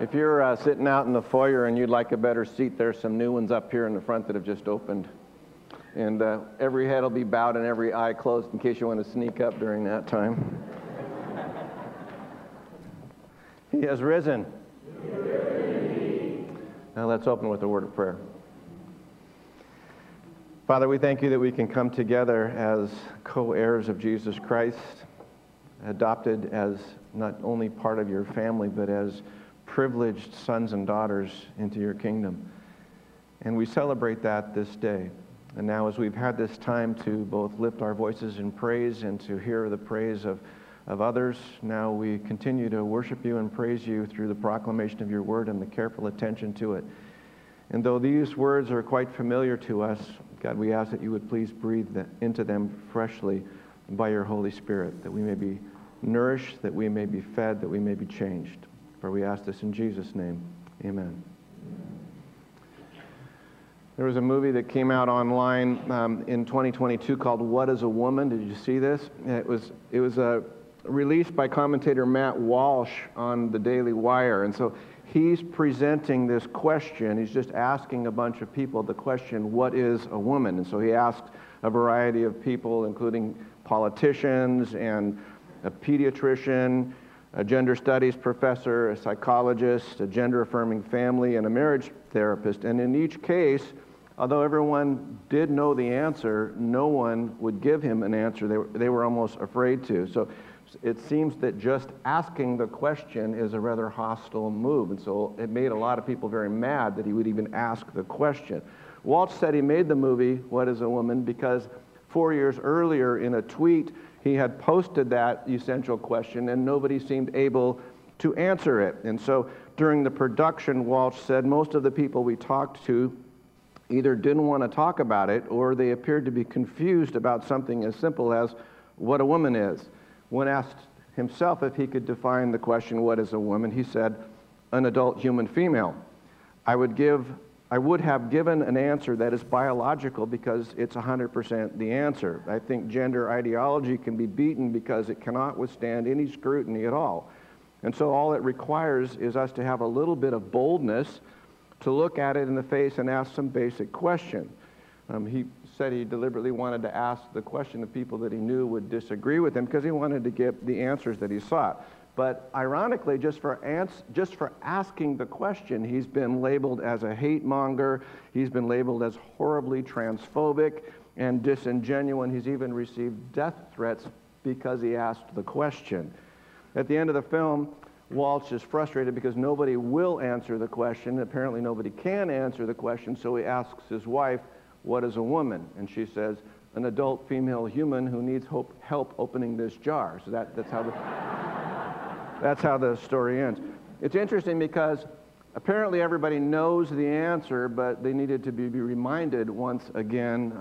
If you're sitting out in the foyer and you'd like a better seat, there's some new ones up here in the front that have just opened. And every head will be bowed and every eye closed in case you want to sneak up during that time. He has risen. He has risen. Now let's open with a word of prayer. Father, we thank you that we can come together as co-heirs of Jesus Christ, adopted as not only part of your family, but as privileged sons and daughters into your kingdom. And we celebrate that this day. And now as we've had this time to both lift our voices in praise and to hear the praise of others, now we continue to worship you and praise you through the proclamation of your word and the careful attention to it. And though these words are quite familiar to us, God, we ask that you would please breathe into them freshly by your Holy Spirit, that we may be nourished, that we may be fed, that we may be changed. For we ask this in Jesus' name. Amen. There was a movie that came out online in 2022 called What is a Woman? Did you see this? It was released by commentator Matt Walsh on the Daily Wire. And so he's presenting this question. He's just asking a bunch of people the question, what is a woman? And so he asked a variety of people, including politicians and a pediatrician, a gender studies professor, a psychologist, a gender-affirming family, and a marriage therapist. And in each case, although everyone did know the answer, no one would give him an answer. They were almost afraid to. So it seems that just asking the question is a rather hostile move. And so it made a lot of people very mad that he would even ask the question. Walsh said he made the movie, What is a Woman?, because 4 years earlier in a tweet, he had posted that essential question and nobody seemed able to answer it. And so during the production, Walsh said most of the people we talked to either didn't want to talk about it or they appeared to be confused about something as simple as what a woman is. When asked himself if he could define the question, what is a woman, he said, an adult human female. I would have given an answer that is biological because it's 100% the answer. I think gender ideology can be beaten because it cannot withstand any scrutiny at all. And so all it requires is us to have a little bit of boldness to look at it in the face and ask some basic question. He said he deliberately wanted to ask the question of people that he knew would disagree with him because he wanted to get the answers that he sought. But ironically, just for asking the question, he's been labeled as a hate monger. He's been labeled as horribly transphobic and disingenuous. He's even received death threats because he asked the question. At the end of the film, Walsh is frustrated because nobody will answer the question. Apparently nobody can answer the question, so he asks his wife, what is a woman? And she says, an adult female human who needs help opening this jar. So that's how the story ends. It's interesting because apparently everybody knows the answer, but they needed to be reminded once again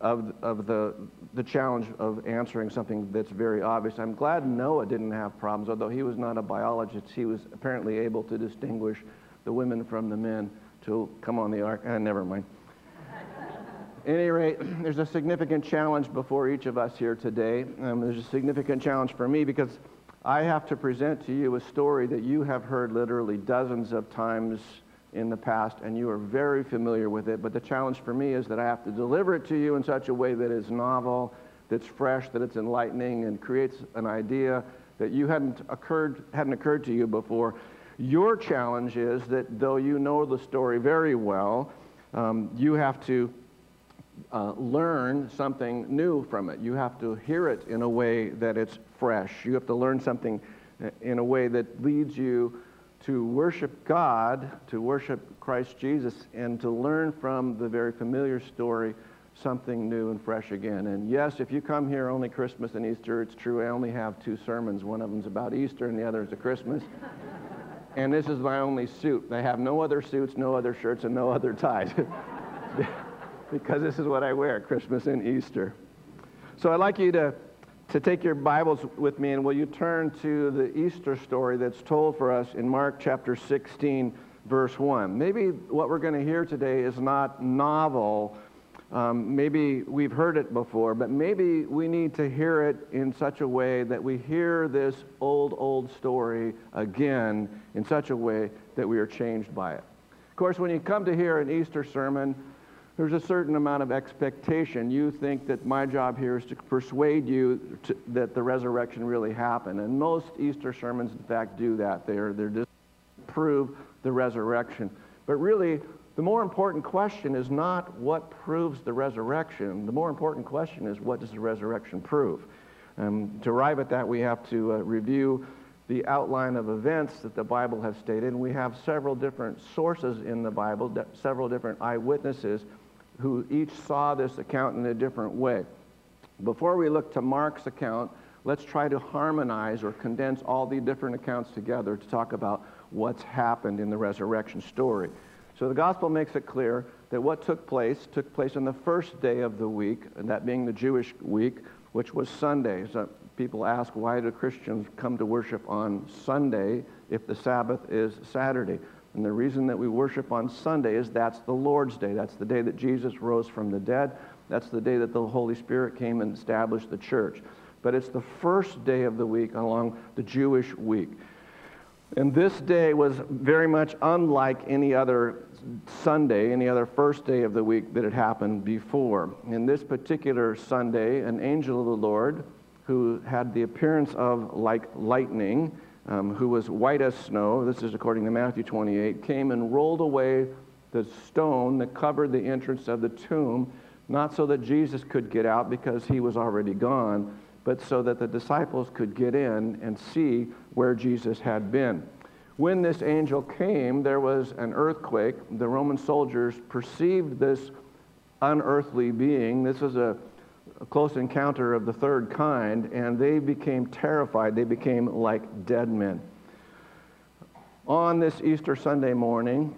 of the challenge of answering something that's very obvious. I'm glad Noah didn't have problems, although he was not a biologist. He was apparently able to distinguish the women from the men to come on the ark. Never mind. At any rate, there's a significant challenge before each of us here today. There's a significant challenge for me because I have to present to you a story that you have heard literally dozens of times in the past, and you are very familiar with it, but the challenge for me is that I have to deliver it to you in such a way that is novel, that's fresh, that it's enlightening, and creates an idea that you hadn't occurred to you before. Your challenge is that though you know the story very well, you have to learn something new from it. You have to hear it in a way that it's fresh. You have to learn something in a way that leads you to worship God, to worship Christ Jesus, and to learn from the very familiar story something new and fresh again. And yes, if you come here only Christmas and Easter, it's true. I only have two sermons. One of them's about Easter and the other is a Christmas. And this is my only suit. I have no other suits, no other shirts, and no other ties. Because this is what I wear, Christmas and Easter. So I'd like you to take your Bibles with me, and will you turn to the Easter story that's told for us in Mark chapter 16, verse 1. Maybe what we're going to hear today is not novel, Maybe we've heard it before, but maybe we need to hear it in such a way that we hear this old, old story again in such a way that we are changed by it. Of course, when you come to hear an Easter sermon, there's a certain amount of expectation. You think that my job here is to persuade you that the resurrection really happened. And most Easter sermons, in fact, do that. They're just prove the resurrection. But really, the more important question is not what proves the resurrection. The more important question is, what does the resurrection prove? To arrive at that, we have to review the outline of events that the Bible has stated. And we have several different sources in the Bible, several different eyewitnesses who each saw this account in a different way. Before we look to Mark's account, let's try to harmonize or condense all the different accounts together to talk about what's happened in the resurrection story. So the gospel makes it clear that what took place on the first day of the week, and that being the Jewish week, which was Sunday. So people ask, why do Christians come to worship on Sunday if the Sabbath is Saturday? And the reason that we worship on Sunday is that's the Lord's Day. That's the day that Jesus rose from the dead. That's the day that the Holy Spirit came and established the church. But it's the first day of the week along the Jewish week. And this day was very much unlike any other Sunday, any other first day of the week that had happened before. In this particular Sunday, an angel of the Lord, who had the appearance of like lightning, who was white as snow, this is according to Matthew 28, came and rolled away the stone that covered the entrance of the tomb, not so that Jesus could get out because he was already gone, but so that the disciples could get in and see where Jesus had been. When this angel came, there was an earthquake. The Roman soldiers perceived this unearthly being. This was a close encounter of the third kind, and they became terrified. They became like dead men. On this Easter Sunday morning,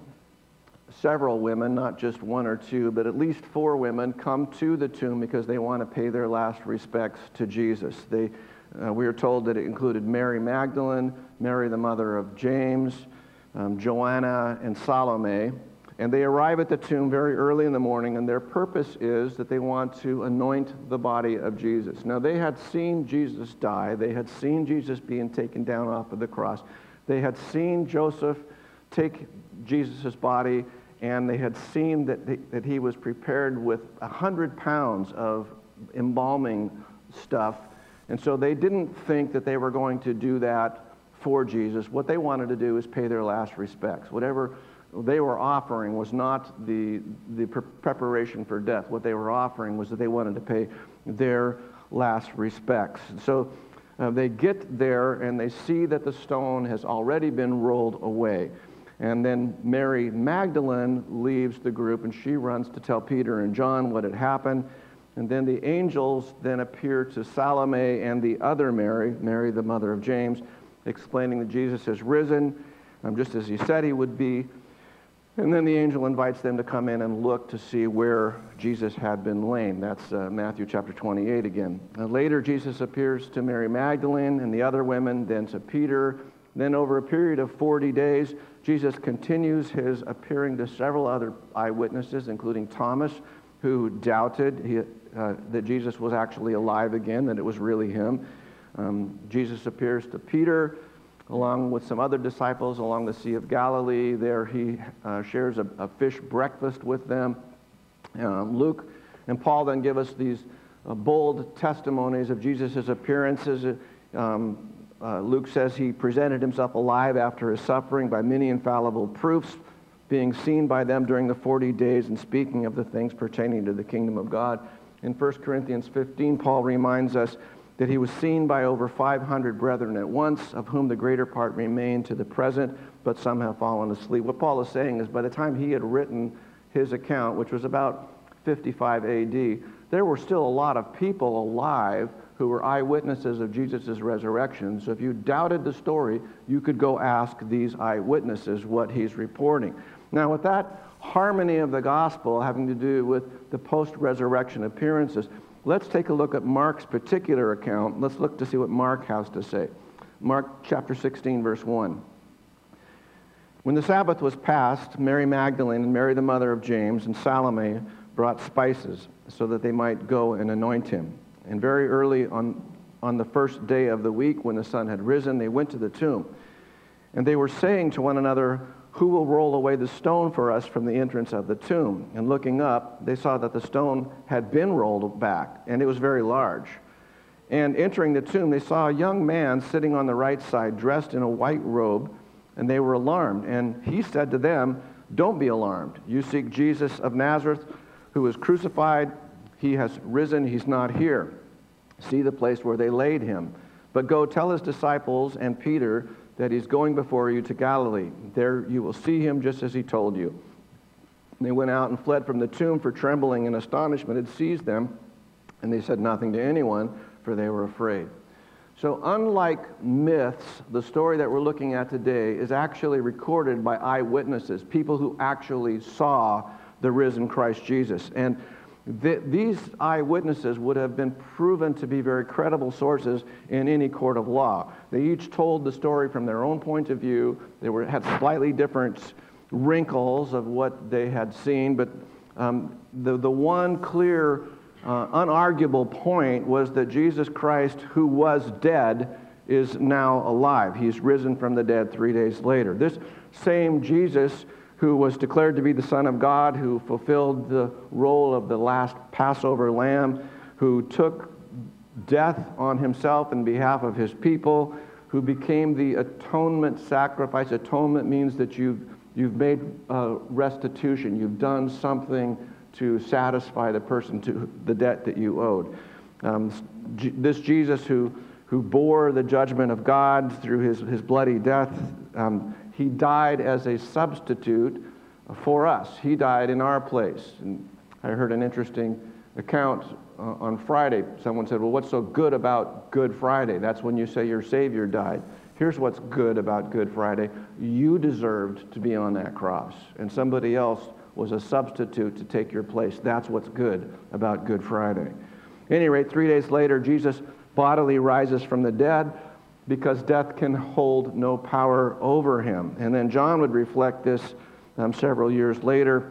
several women, not just one or two, but at least four women, come to the tomb because they want to pay their last respects to Jesus. We are told that it included Mary Magdalene, Mary the mother of James, Joanna, and Salome. And they arrive at the tomb very early in the morning, and their purpose is that they want to anoint the body of Jesus. Now, they had seen Jesus die. They had seen Jesus being taken down off of the cross. They had seen Joseph take Jesus' body, and they had seen that he was prepared with 100 pounds of embalming stuff. And so they didn't think that they were going to do that for Jesus. What they wanted to do is pay their last respects. Whatever they were offering was not the preparation for death. What they were offering was that they wanted to pay their last respects. And so they get there, and they see that the stone has already been rolled away. And then Mary Magdalene leaves the group, and she runs to tell Peter and John what had happened. And then the angels then appear to Salome and the other Mary, Mary the mother of James, explaining that Jesus has risen, just as he said he would be. And then the angel invites them to come in and look to see where Jesus had been laid. That's Matthew chapter 28 again. Later, Jesus appears to Mary Magdalene and the other women, then to Peter. Then over a period of 40 days, Jesus continues his appearing to several other eyewitnesses, including Thomas, who doubted that Jesus was actually alive again, that it was really him. Jesus appears to Peter, along with some other disciples along the Sea of Galilee. There he shares a fish breakfast with them. Luke and Paul then give us these bold testimonies of Jesus' appearances. Luke says he presented himself alive after his suffering by many infallible proofs, being seen by them during the 40 days and speaking of the things pertaining to the kingdom of God. In 1 Corinthians 15, Paul reminds us that he was seen by over 500 brethren at once, of whom the greater part remain to the present, but some have fallen asleep. What Paul is saying is by the time he had written his account, which was about 55 AD, there were still a lot of people alive who were eyewitnesses of Jesus' resurrection. So if you doubted the story, you could go ask these eyewitnesses what he's reporting. Now, with that harmony of the gospel having to do with the post-resurrection appearances, let's take a look at Mark's particular account. Let's look to see what Mark has to say. Mark chapter 16, verse 1. When the Sabbath was passed, Mary Magdalene and Mary the mother of James and Salome brought spices so that they might go and anoint him. And very early on the first day of the week, when the sun had risen, they went to the tomb. And they were saying to one another, "Who will roll away the stone for us from the entrance of the tomb?" And looking up, they saw that the stone had been rolled back, and it was very large. And entering the tomb, they saw a young man sitting on the right side, dressed in a white robe, and they were alarmed. And he said to them, "Don't be alarmed. You seek Jesus of Nazareth, who was crucified. He has risen. He's not here. See the place where they laid him. But go tell his disciples and Peter that he's going before you to Galilee. There you will see him just as he told you." And they went out and fled from the tomb, for trembling and astonishment had seized them, and they said nothing to anyone, for they were afraid. So unlike myths, the story that we're looking at today is actually recorded by eyewitnesses, people who actually saw the risen Christ Jesus. And these eyewitnesses would have been proven to be very credible sources in any court of law. They each told the story from their own point of view. They had slightly different wrinkles of what they had seen, but the one clear, unarguable point was that Jesus Christ, who was dead, is now alive. He's risen from the dead 3 days later. This same Jesus who was declared to be the Son of God, who fulfilled the role of the last Passover lamb, who took death on himself in behalf of his people, who became the atonement sacrifice. Atonement means that you've made restitution. You've done something to satisfy the person to the debt that you owed. This Jesus who bore the judgment of God through his bloody death, he died as a substitute for us. He died in our place. And I heard an interesting account on Friday. Someone said, "Well, what's so good about Good Friday? That's when you say your Savior died." Here's what's good about Good Friday. You deserved to be on that cross, and somebody else was a substitute to take your place. That's what's good about Good Friday. At any rate, 3 days later, Jesus bodily rises from the dead, because death can hold no power over him. And then John would reflect this several years later.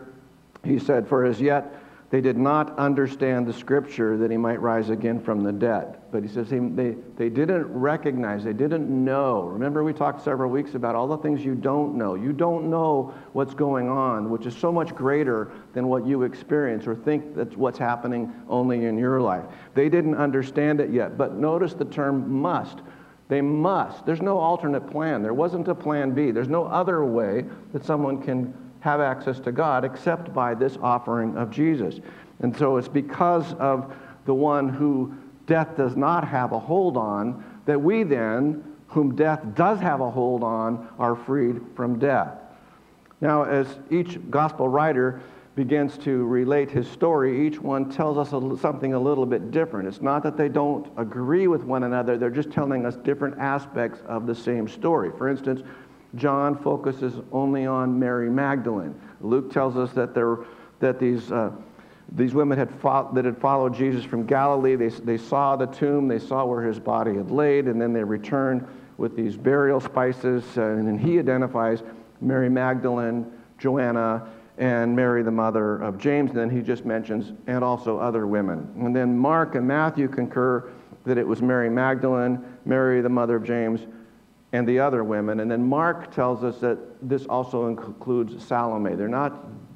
He said, "For as yet they did not understand the scripture that he might rise again from the dead." But he says they didn't recognize, they didn't know. Remember, we talked several weeks about all the things you don't know. You don't know what's going on, which is so much greater than what you experience or think that's what's happening only in your life. They didn't understand it yet. But notice the term "must." They must. There's no alternate plan. There wasn't a plan B. There's no other way that someone can have access to God except by this offering of Jesus. And so it's because of the one who death does not have a hold on that we then, whom death does have a hold on, are freed from death. Now, as each gospel writer begins to relate his story, each one tells us something a little bit different. It's not that they don't agree with one another, they're just telling us different aspects of the same story. For instance, John focuses only on Mary Magdalene. Luke tells us that these women had followed Jesus from Galilee. They saw the tomb, they saw where his body had laid, and then they returned with these burial spices, and then he identifies Mary Magdalene, Joanna, and Mary, the mother of James, and then he just mentions, and also other women. And then Mark and Matthew concur that it was Mary Magdalene, Mary, the mother of James, and the other women. And then Mark tells us that this also includes Salome. They're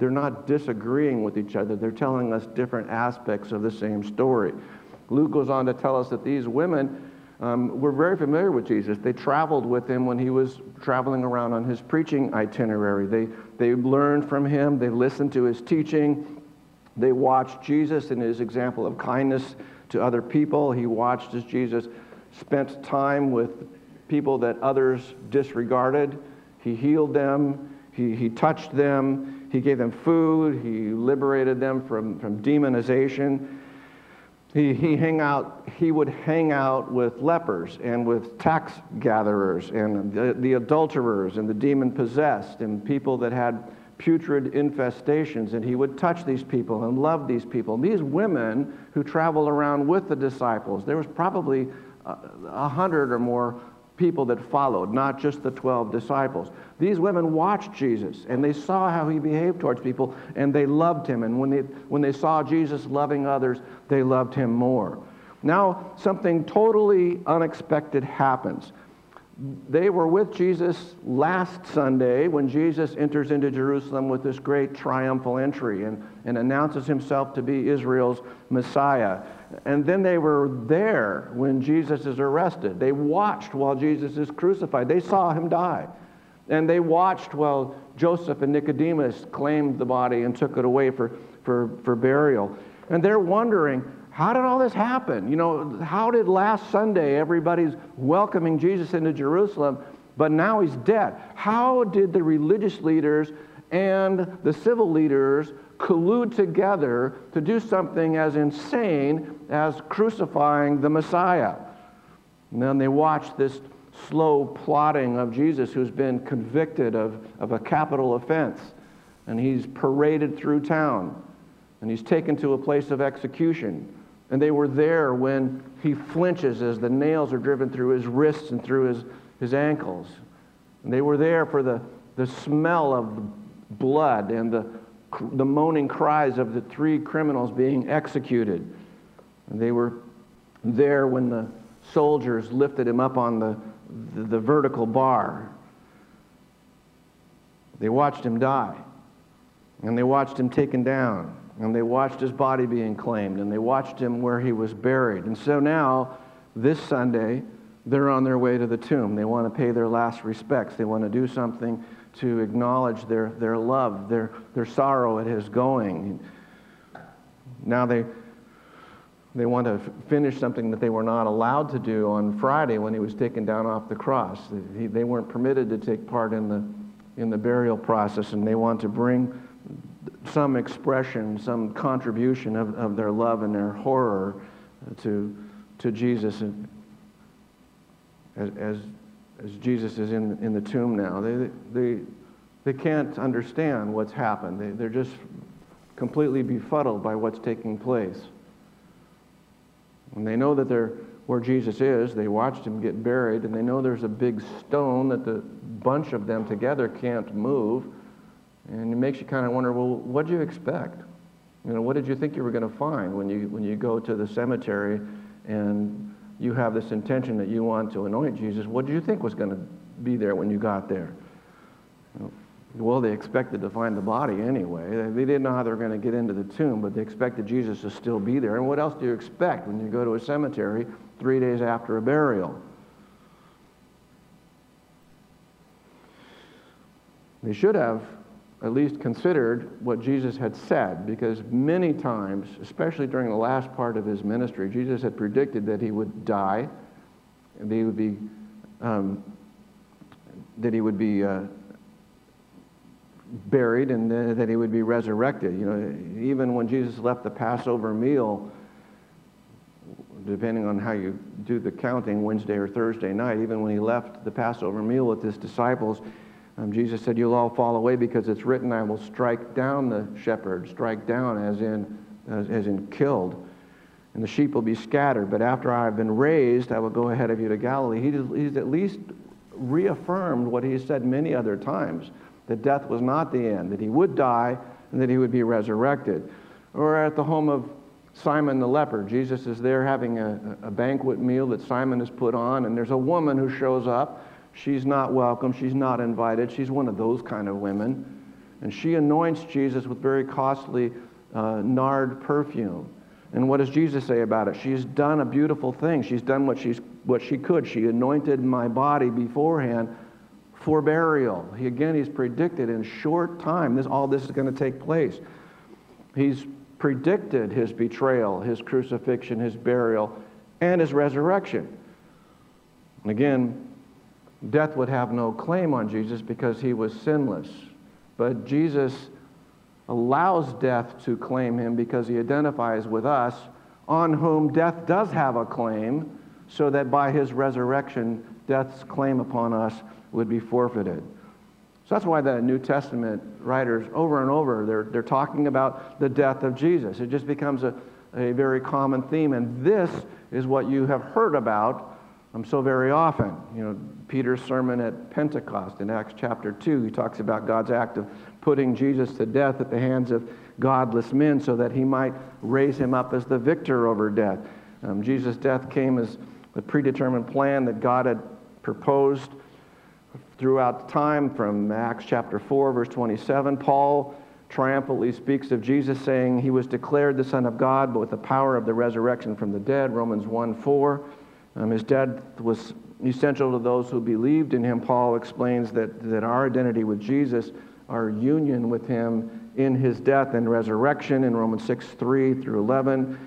not disagreeing with each other. They're telling us different aspects of the same story. Luke goes on to tell us that these women were very familiar with Jesus. They traveled with him when he was traveling around on his preaching itinerary. They learned from him. They listened to his teaching. They watched Jesus and his example of kindness to other people. He watched as Jesus spent time with people that others disregarded. He healed them. He touched them. He gave them food. He liberated them from demonization. He would hang out with lepers and with tax gatherers and the adulterers and the demon-possessed and people that had putrid infestations, and he would touch these people and love these people. And these women who traveled around with the disciples, there was probably 100 or more people that followed, not just the 12 disciples. These women watched Jesus, and they saw how he behaved towards people, and they loved him. And when they saw Jesus loving others, they loved him more. Now, something totally unexpected happens. They were with Jesus last Sunday when Jesus enters into Jerusalem with this great triumphal entry and announces himself to be Israel's Messiah. And then they were there when Jesus is arrested. They watched while Jesus is crucified. They saw him die. And they watched while Joseph and Nicodemus claimed the body and took it away for burial. And they're wondering, how did all this happen? You know, how did last Sunday everybody's welcoming Jesus into Jerusalem, but now he's dead? How did the religious leaders and the civil leaders collude together to do something as insane as crucifying the Messiah? And then they watched this slow plotting of Jesus, who's been convicted of a capital offense, and he's paraded through town, and he's taken to a place of execution. And they were there when he flinches as the nails are driven through his wrists and through his ankles. And they were there for the smell of blood and the moaning cries of the three criminals being executed. And they were there when the soldiers lifted him up on the vertical bar. They watched him die, and they watched him taken down, and they watched his body being claimed, and they watched him where he was buried. And so now, this Sunday, they're on their way to the tomb. They want to pay their last respects. They want to do something to acknowledge their love, their sorrow at his going. Now they want to finish something that they were not allowed to do on Friday when he was taken down off the cross. They weren't permitted to take part in the burial process, and they want to bring some expression, some contribution of their love and their horror to Jesus as Jesus is in the tomb now. They can't understand what's happened. They're just completely befuddled by what's taking place. And they know that they're where Jesus is. They watched him get buried, and they know there's a big stone that the bunch of them together can't move. And it makes you kind of wonder, well, what did you expect? You know, what did you think you were going to find when you go to the cemetery and you have this intention that you want to anoint Jesus? What did you think was going to be there when you got there? Well, they expected to find the body anyway. They didn't know how they were going to get into the tomb, but they expected Jesus to still be there. And what else do you expect when you go to a cemetery 3 days after a burial? They should have at least considered what Jesus had said, because many times, especially during the last part of his ministry, Jesus had predicted that he would die, and that he would be buried, and that he would be resurrected. You know, even when Jesus left the Passover meal, depending on how you do the counting, Wednesday or Thursday night, even when he left the Passover meal with his disciples, Jesus said, "You'll all fall away, because it's written, I will strike down the shepherd," strike down as in killed, "and the sheep will be scattered. But after I have been raised, I will go ahead of you to Galilee." He's at least reaffirmed what he said many other times, that death was not the end, that he would die and that he would be resurrected. Or at the home of Simon the leper, Jesus is there having a banquet meal that Simon has put on, and there's a woman who shows up. She's not welcome. She's not invited. She's one of those kind of women. And she anoints Jesus with very costly nard perfume. And what does Jesus say about it? She's done a beautiful thing. She's done what she could. She anointed my body beforehand for burial. He's predicted in short time all this is going to take place. He's predicted his betrayal, his crucifixion, his burial, and his resurrection. And again, death would have no claim on Jesus because he was sinless. But Jesus allows death to claim him because he identifies with us, on whom death does have a claim, so that by his resurrection, death's claim upon us would be forfeited. So that's why the New Testament writers, over and over, they're talking about the death of Jesus. It just becomes a very common theme, and this is what you have heard about so very often. You know, Peter's sermon at Pentecost in Acts chapter 2, he talks about God's act of putting Jesus to death at the hands of godless men so that he might raise him up as the victor over death. Jesus' death came as the predetermined plan that God had proposed throughout time. From Acts chapter 4, verse 27, Paul triumphantly speaks of Jesus saying he was declared the Son of God, but with the power of the resurrection from the dead, Romans 1:4. His death was essential to those who believed in him. Paul explains that our identity with Jesus, our union with him in his death and resurrection in Romans 6:3-11,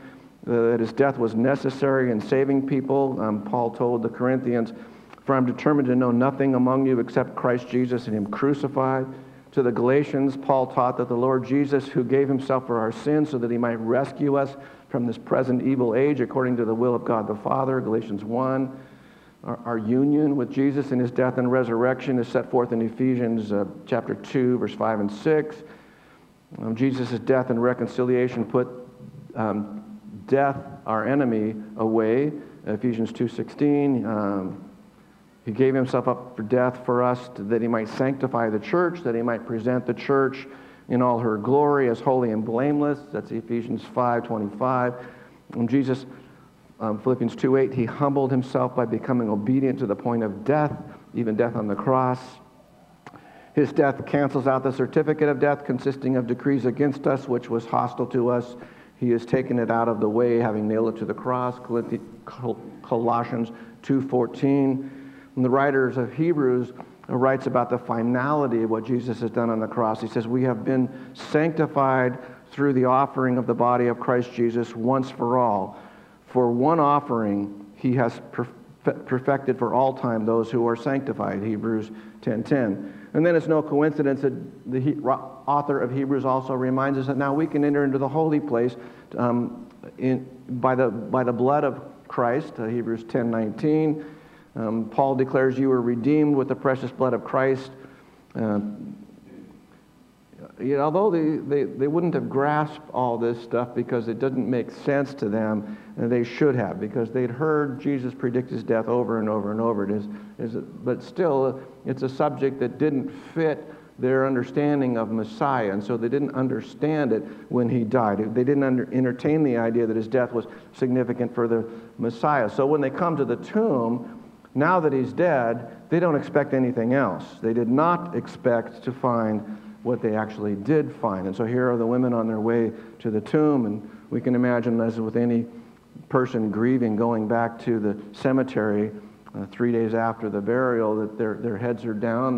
that his death was necessary in saving people. Paul told the Corinthians, "For I'm determined to know nothing among you except Christ Jesus and him crucified." To the Galatians, Paul taught that the Lord Jesus, who gave himself for our sins so that he might rescue us from this present evil age according to the will of God the Father, Galatians 1. Our union with Jesus in his death and resurrection is set forth in Ephesians chapter 2, verse 5 and 6. Jesus' death and reconciliation put death, our enemy, away, Ephesians 2:16. He gave himself up for death for us that he might sanctify the church, that he might present the church in all her glory as holy and blameless. That's Ephesians 5:25. And Jesus, Philippians 2:8, he humbled himself by becoming obedient to the point of death, even death on the cross. His death cancels out the certificate of death consisting of decrees against us, which was hostile to us. He has taken it out of the way, having nailed it to the cross, Colossians 2:14. And the writers of Hebrews writes about the finality of what Jesus has done on the cross. He says, we have been sanctified through the offering of the body of Christ Jesus once for all. For one offering, he has perfected for all time those who are sanctified, Hebrews 10:10. And then it's no coincidence that the author of Hebrews also reminds us that now we can enter into the holy place by the blood of Christ, Hebrews 10:19. Paul declares you were redeemed with the precious blood of Christ. Although they wouldn't have grasped all this stuff because it didn't make sense to them, and they should have, because they'd heard Jesus predict his death over and over and over. But still, it's a subject that didn't fit their understanding of Messiah, and so they didn't understand it when he died. They didn't entertain the idea that his death was significant for the Messiah. So when they come to the tomb, now that he's dead, they don't expect anything else. They did not expect to find what they actually did find. And so here are the women on their way to the tomb, and we can imagine, as with any person grieving, going back to the cemetery 3 days after the burial, that their heads are down,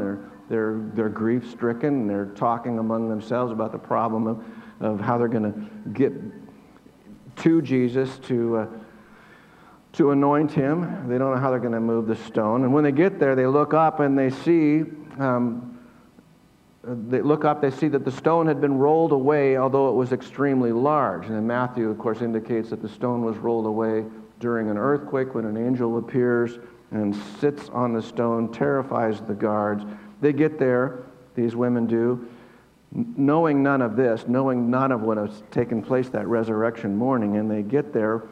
they're grief-stricken, and they're talking among themselves about the problem of how they're going to get to Jesus to anoint him. They don't know how they're going to move the stone. And when they get there, they look up and they see that the stone had been rolled away, although it was extremely large. And then Matthew, of course, indicates that the stone was rolled away during an earthquake when an angel appears and sits on the stone, terrifies the guards. They get there, these women do, knowing none of this, knowing none of what has taken place that resurrection morning, and they get there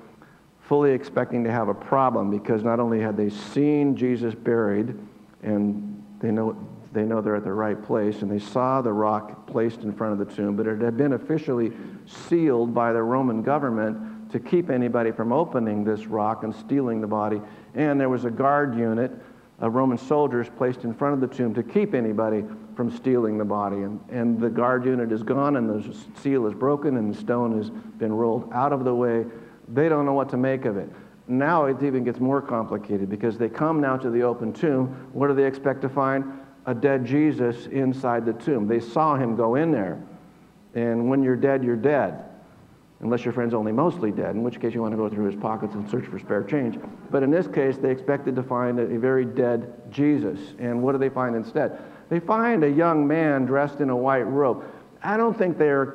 fully expecting to have a problem, because not only had they seen Jesus buried, and they know they're at the right place, and they saw the rock placed in front of the tomb, but it had been officially sealed by the Roman government to keep anybody from opening this rock and stealing the body, and there was a guard unit of Roman soldiers placed in front of the tomb to keep anybody from stealing the body. And the guard unit is gone, and the seal is broken, and the stone has been rolled out of the way. They don't know what to make of it. Now it even gets more complicated, because they come now to the open tomb. What do they expect to find? A dead Jesus inside the tomb. They saw him go in there. And when you're dead, unless your friend's only mostly dead, in which case you want to go through his pockets and search for spare change. But in this case, they expected to find a very dead Jesus. And what do they find instead? They find a young man dressed in a white robe. I don't think they're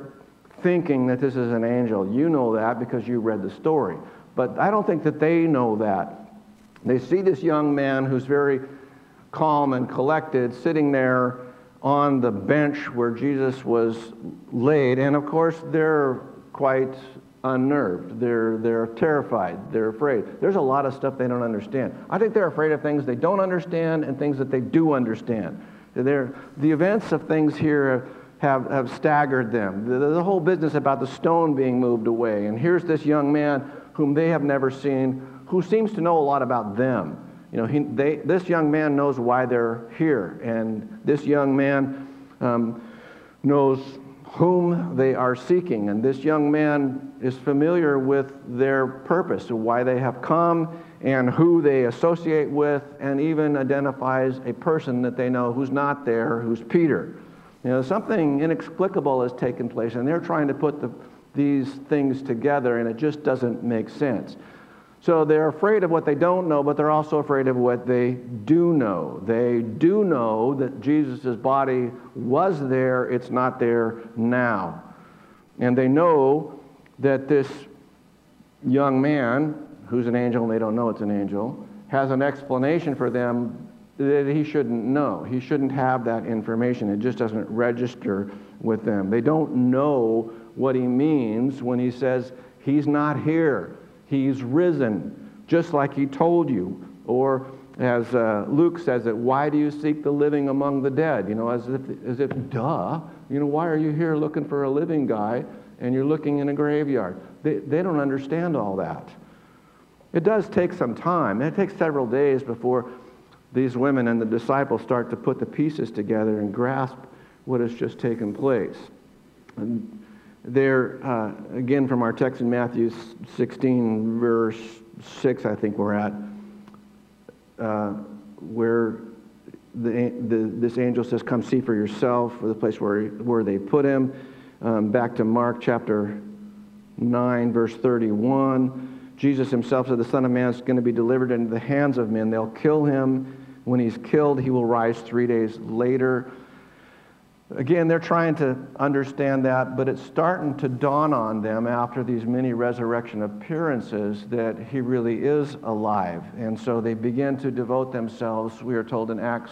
thinking that this is an angel. You know that because you read the story. But I don't think that they know that. They see this young man who's very calm and collected, sitting there on the bench where Jesus was laid. And of course, they're quite unnerved. They're terrified. They're afraid. There's a lot of stuff they don't understand. I think they're afraid of things they don't understand and things that they do understand. The events of things here have staggered them. The whole business about the stone being moved away. And here's this young man whom they have never seen, who seems to know a lot about them. You know, this young man knows why they're here, and this young man knows whom they are seeking, and this young man is familiar with their purpose, why they have come, and who they associate with, and even identifies a person that they know who's not there, who's Peter. You know, something inexplicable has taken place, and they're trying to put these things together, and it just doesn't make sense. So they're afraid of what they don't know, but they're also afraid of what they do know. They do know that Jesus' body was there, it's not there now. And they know that this young man, who's an angel and they don't know it's an angel, has an explanation for them that he shouldn't know. He shouldn't have that information. It just doesn't register with them. They don't know what he means when he says, he's not here. He's risen, just like he told you. Or as Luke says it, why do you seek the living among the dead? You know, as if duh. You know, why are you here looking for a living guy and you're looking in a graveyard? They don't understand all that. It does take some time. It takes several days before these women and the disciples start to put the pieces together and grasp what has just taken place. And there, again, from our text in Matthew 16, verse 6, I think we're at, where this angel says, come see for yourself, or the place where they put him. Back to Mark chapter 9, verse 31. Jesus himself said, the Son of Man is going to be delivered into the hands of men. They'll kill him. When he's killed, he will rise 3 days later. Again, they're trying to understand that, but it's starting to dawn on them after these many resurrection appearances that he really is alive. And so they begin to devote themselves, we are told in Acts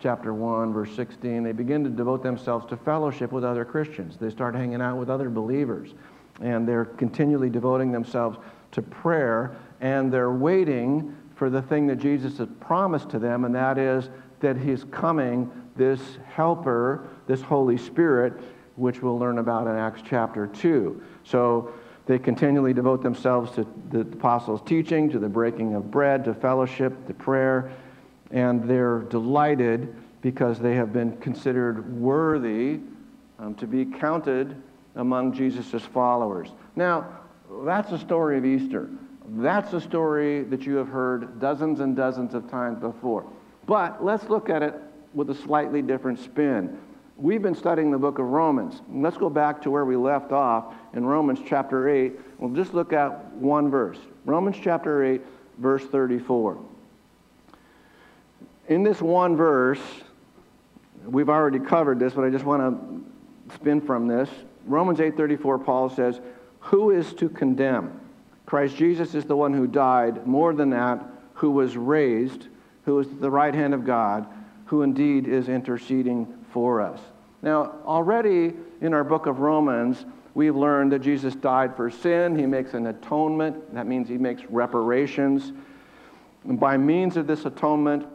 chapter 1, verse 16, they begin to devote themselves to fellowship with other Christians. They start hanging out with other believers, and they're continually devoting themselves to prayer, and they're waiting for the thing that Jesus has promised to them, and that is that he's coming, this helper, this Holy Spirit, which we'll learn about in Acts chapter 2. So they continually devote themselves to the apostles' teaching, to the breaking of bread, to fellowship, to prayer, and they're delighted because they have been considered worthy to be counted among Jesus' followers. Now, that's the story of Easter. That's a story that you have heard dozens and dozens of times before. But let's look at it with a slightly different spin. We've been studying the book of Romans. Let's go back to where we left off in Romans chapter 8. We'll just look at one verse. Romans chapter 8, verse 34. In this one verse, we've already covered this, but I just want to spin from this. Romans 8:34, Paul says, who is to condemn? Christ Jesus is the one who died, more than that, who was raised, who is at the right hand of God, who indeed is interceding for us. Now, already in our book of Romans, we've learned that Jesus died for sin. He makes an atonement. That means he makes reparations. And by means of this atonement,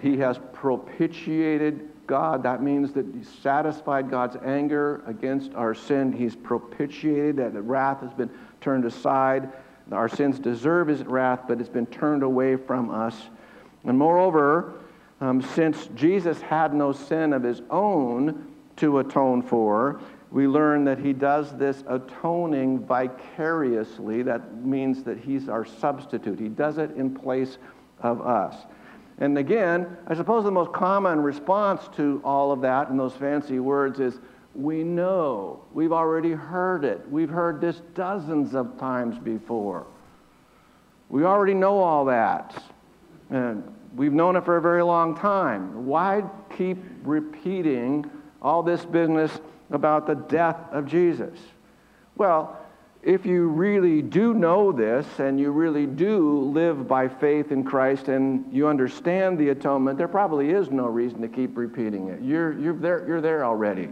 he has propitiated God. That means that he satisfied God's anger against our sin. He's propitiated, that the wrath has been turned aside. Our sins deserve his wrath, but it's been turned away from us. And moreover, since Jesus had no sin of his own to atone for, we learn that he does this atoning vicariously. That means that he's our substitute. He does it in place of us. And again, I suppose the most common response to all of that and those fancy words is, we know, we've already heard it. We've heard this dozens of times before. We already know all that. And we've known it for a very long time. Why keep repeating all this business about the death of Jesus? Well, if you really do know this and you really do live by faith in Christ and you understand the atonement, there probably is no reason to keep repeating it. You're there already.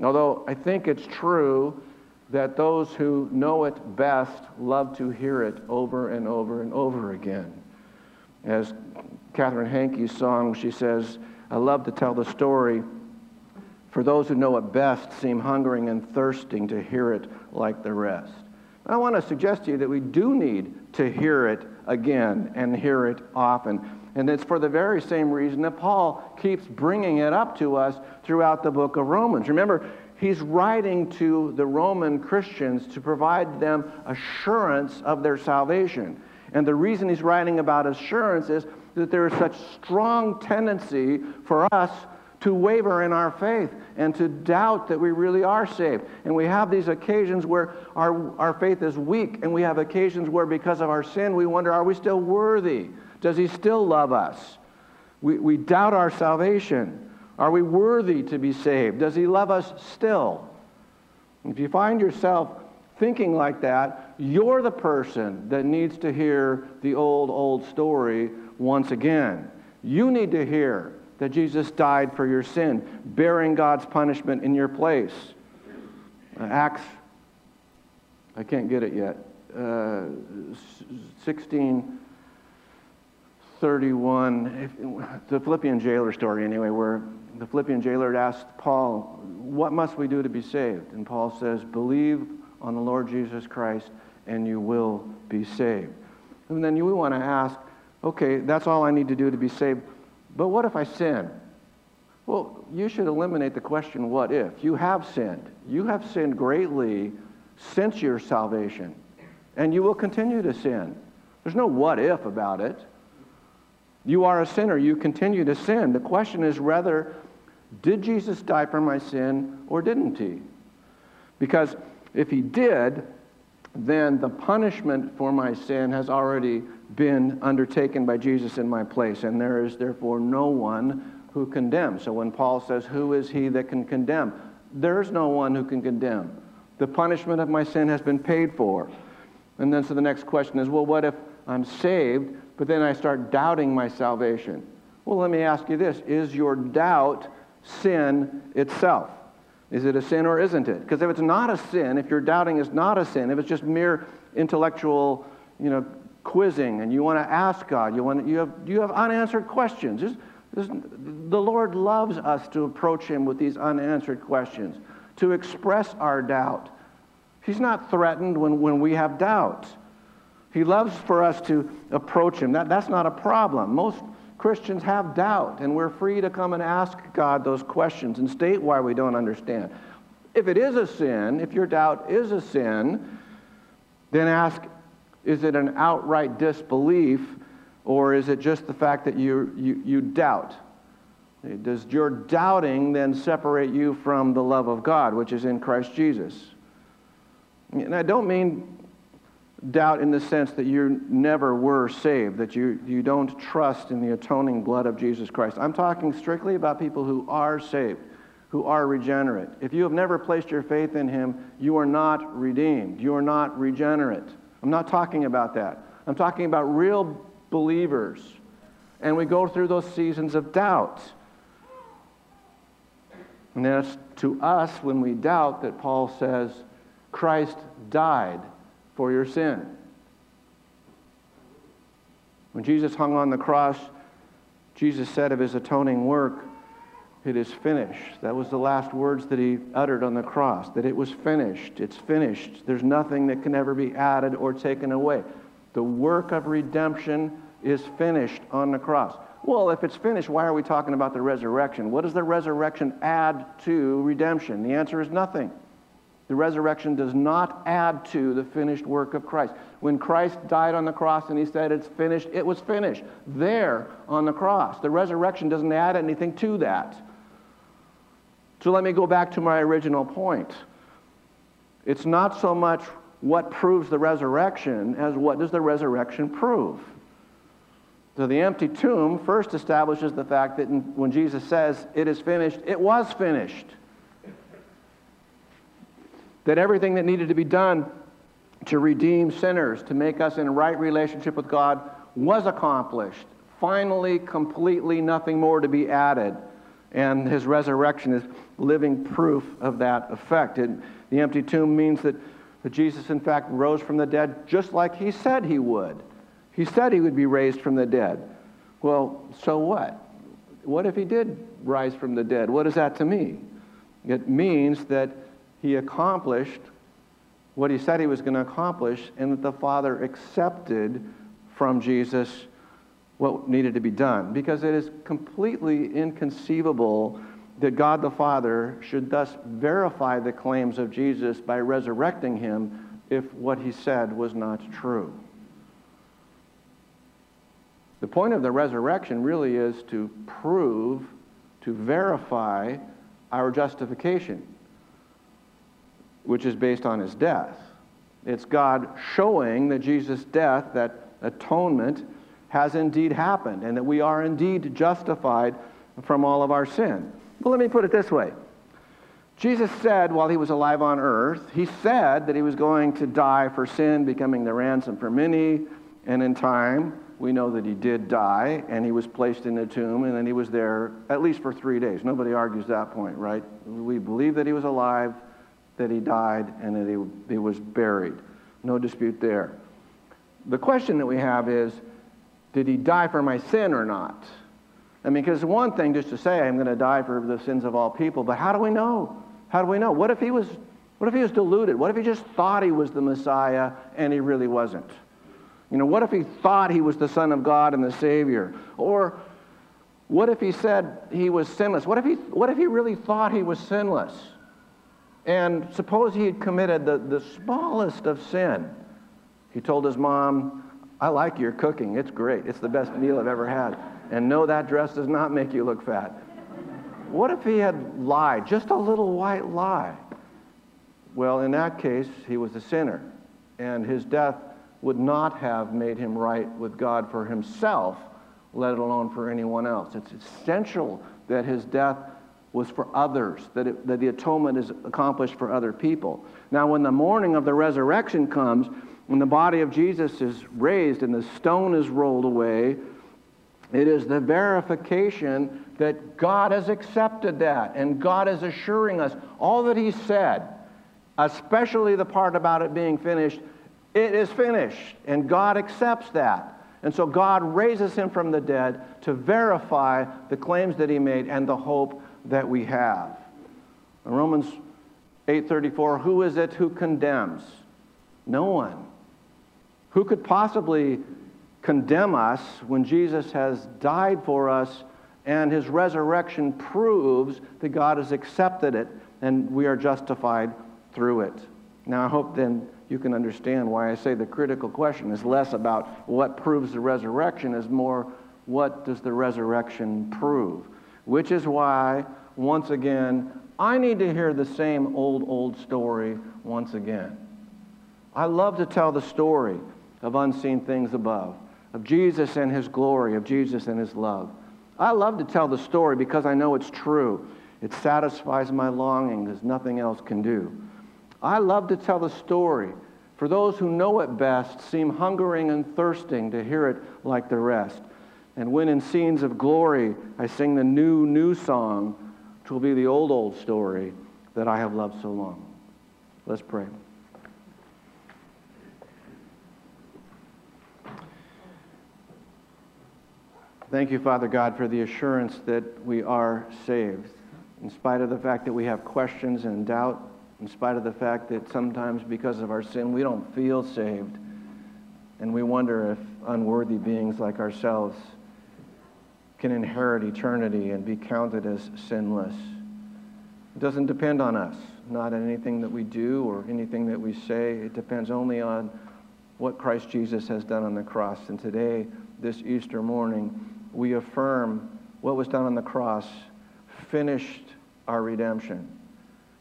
Although I think it's true that those who know it best love to hear it over and over and over again. As Catherine Hankey's song, she says, I love to tell the story, for those who know it best seem hungering and thirsting to hear it like the rest. I want to suggest to you that we do need to hear it again and hear it often. And it's for the very same reason that Paul keeps bringing it up to us throughout the book of Romans. Remember, he's writing to the Roman Christians to provide them assurance of their salvation. And the reason he's writing about assurance is that there is such strong tendency for us to waver in our faith and to doubt that we really are saved. And we have these occasions where our faith is weak, and we have occasions where because of our sin we wonder, are we still worthy? Does he still love us? We doubt our salvation. Are we worthy to be saved? Does he love us still? If you find yourself thinking like that, you're the person that needs to hear the old, old story once again. You need to hear that Jesus died for your sin, bearing God's punishment in your place. Acts, I can't get it yet, 16... 31, the Philippian jailer story anyway, where the Philippian jailer asked Paul, what must we do to be saved? And Paul says, believe on the Lord Jesus Christ and you will be saved. And then you want to ask, okay, that's all I need to do to be saved, but what if I sin? Well, you should eliminate the question, what if? You have sinned. You have sinned greatly since your salvation, and you will continue to sin. There's no what if about it. You are a sinner. You continue to sin. The question is rather, did Jesus die for my sin or didn't he? Because if he did, then the punishment for my sin has already been undertaken by Jesus in my place, and there is therefore no one who condemns. So when Paul says, who is he that can condemn? There is no one who can condemn. The punishment of my sin has been paid for. And then so the next question is, well, what if I'm saved, but then I start doubting my salvation? Well, let me ask you this. Is your doubt sin itself? Is it a sin or isn't it? Because if it's not a sin, if your doubting is not a sin, if it's just mere intellectual, quizzing, and you want to ask God, you have unanswered questions. The Lord loves us to approach him with these unanswered questions, to express our doubt. He's not threatened when we have doubt. He loves for us to approach him. That's not a problem. Most Christians have doubt, and we're free to come and ask God those questions and state why we don't understand. If it is a sin, if your doubt is a sin, then ask, is it an outright disbelief, or is it just the fact that you doubt? Does your doubting then separate you from the love of God, which is in Christ Jesus? And I don't mean doubt in the sense that you never were saved, that you don't trust in the atoning blood of Jesus Christ. I'm talking strictly about people who are saved, who are regenerate. If you have never placed your faith in him, you are not redeemed. You are not regenerate. I'm not talking about that. I'm talking about real believers. And we go through those seasons of doubt. And that's to us when we doubt that Paul says, Christ died for your sin. When Jesus hung on the cross, Jesus said of his atoning work, it is finished. That was the last words that he uttered on the cross, that it was finished. It's finished. There's nothing that can ever be added or taken away. The work of redemption is finished on the cross. Well, if it's finished, why are we talking about the resurrection? What does the resurrection add to redemption? The answer is nothing. The resurrection does not add to the finished work of Christ. When Christ died on the cross and he said it's finished, it was finished there on the cross. The resurrection doesn't add anything to that. So let me go back to my original point. It's not so much what proves the resurrection as what does the resurrection prove. So the empty tomb first establishes the fact that when Jesus says it is finished, it was finished. That everything that needed to be done to redeem sinners, to make us in right relationship with God, was accomplished. Finally, completely, nothing more to be added. and his resurrection is living proof of that effect. And the empty tomb means that Jesus, in fact, rose from the dead just like he said he would. He said he would be raised from the dead. Well, so what? What if he did rise from the dead? What is that to me? It means that he accomplished what he said he was going to accomplish, and that the Father accepted from Jesus what needed to be done. Because it is completely inconceivable that God the Father should thus verify the claims of Jesus by resurrecting him if what he said was not true. The point of the resurrection really is to prove, to verify our justification, which is based on his death. It's God showing that Jesus' death, that atonement, has indeed happened, and that we are indeed justified from all of our sin. But let me put it this way. Jesus said while he was alive on earth, he said that he was going to die for sin, becoming the ransom for many, and in time, we know that he did die, and he was placed in a tomb, and then he was there at least for 3 days. Nobody argues that point, right? We believe that he was alive, that he died, and that he was buried. No dispute there. The question that we have is, did he die for my sin or not? I mean, because one thing just to say, I'm going to die for the sins of all people, but how do we know? How do we know? What if he was deluded? What if he just thought he was the Messiah and he really wasn't? You know, what if he thought he was the Son of God and the Savior? Or what if he said he was sinless? What if he really thought he was sinless? And suppose he had committed the smallest of sin. He told his mom, I like your cooking, it's great, it's the best meal I've ever had. And no, that dress does not make you look fat. What if he had lied, just a little white lie? Well, in that case, he was a sinner, and his death would not have made him right with God for himself, let alone for anyone else. It's essential that his death was for others, that the atonement is accomplished for other people. Now, when the morning of the resurrection comes, when the body of Jesus is raised and the stone is rolled away, it is the verification that God has accepted that, and God is assuring us all that he said, especially the part about it being finished, it is finished, and God accepts that. And so God raises him from the dead to verify the claims that he made and the hope that we have. In Romans 8:34, who is it who condemns? No one. Who could possibly condemn us when Jesus has died for us and his resurrection proves that God has accepted it and we are justified through it? Now, I hope then you can understand why I say the critical question is less about what proves the resurrection, is more what does the resurrection prove? Which is why, once again, I need to hear the same old story once again. I love to tell the story of unseen things above, of Jesus and his glory, of Jesus and his love. I love to tell the story because I know it's true. It satisfies my longing as nothing else can do. I love to tell the story, for those who know it best seem hungering and thirsting to hear it like the rest. And when in scenes of glory I sing the new song, which will be the old story that I have loved so long. Let's pray. Thank you, Father God, for the assurance that we are saved. In spite of the fact that we have questions and doubt, in spite of the fact that sometimes because of our sin we don't feel saved, and we wonder if unworthy beings like ourselves can inherit eternity and be counted as sinless. It doesn't depend on us, not on anything that we do or anything that we say. It depends only on what Christ Jesus has done on the cross. And today, this Easter morning, we affirm what was done on the cross finished our redemption.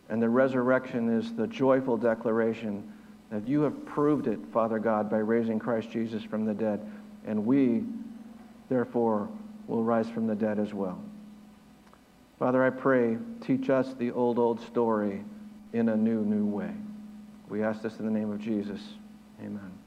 And the resurrection is the joyful declaration that you have proved it, Father God, by raising Christ Jesus from the dead, and we therefore will rise from the dead as well. Father, I pray, teach us the old story in a new way. We ask this in the name of Jesus. Amen.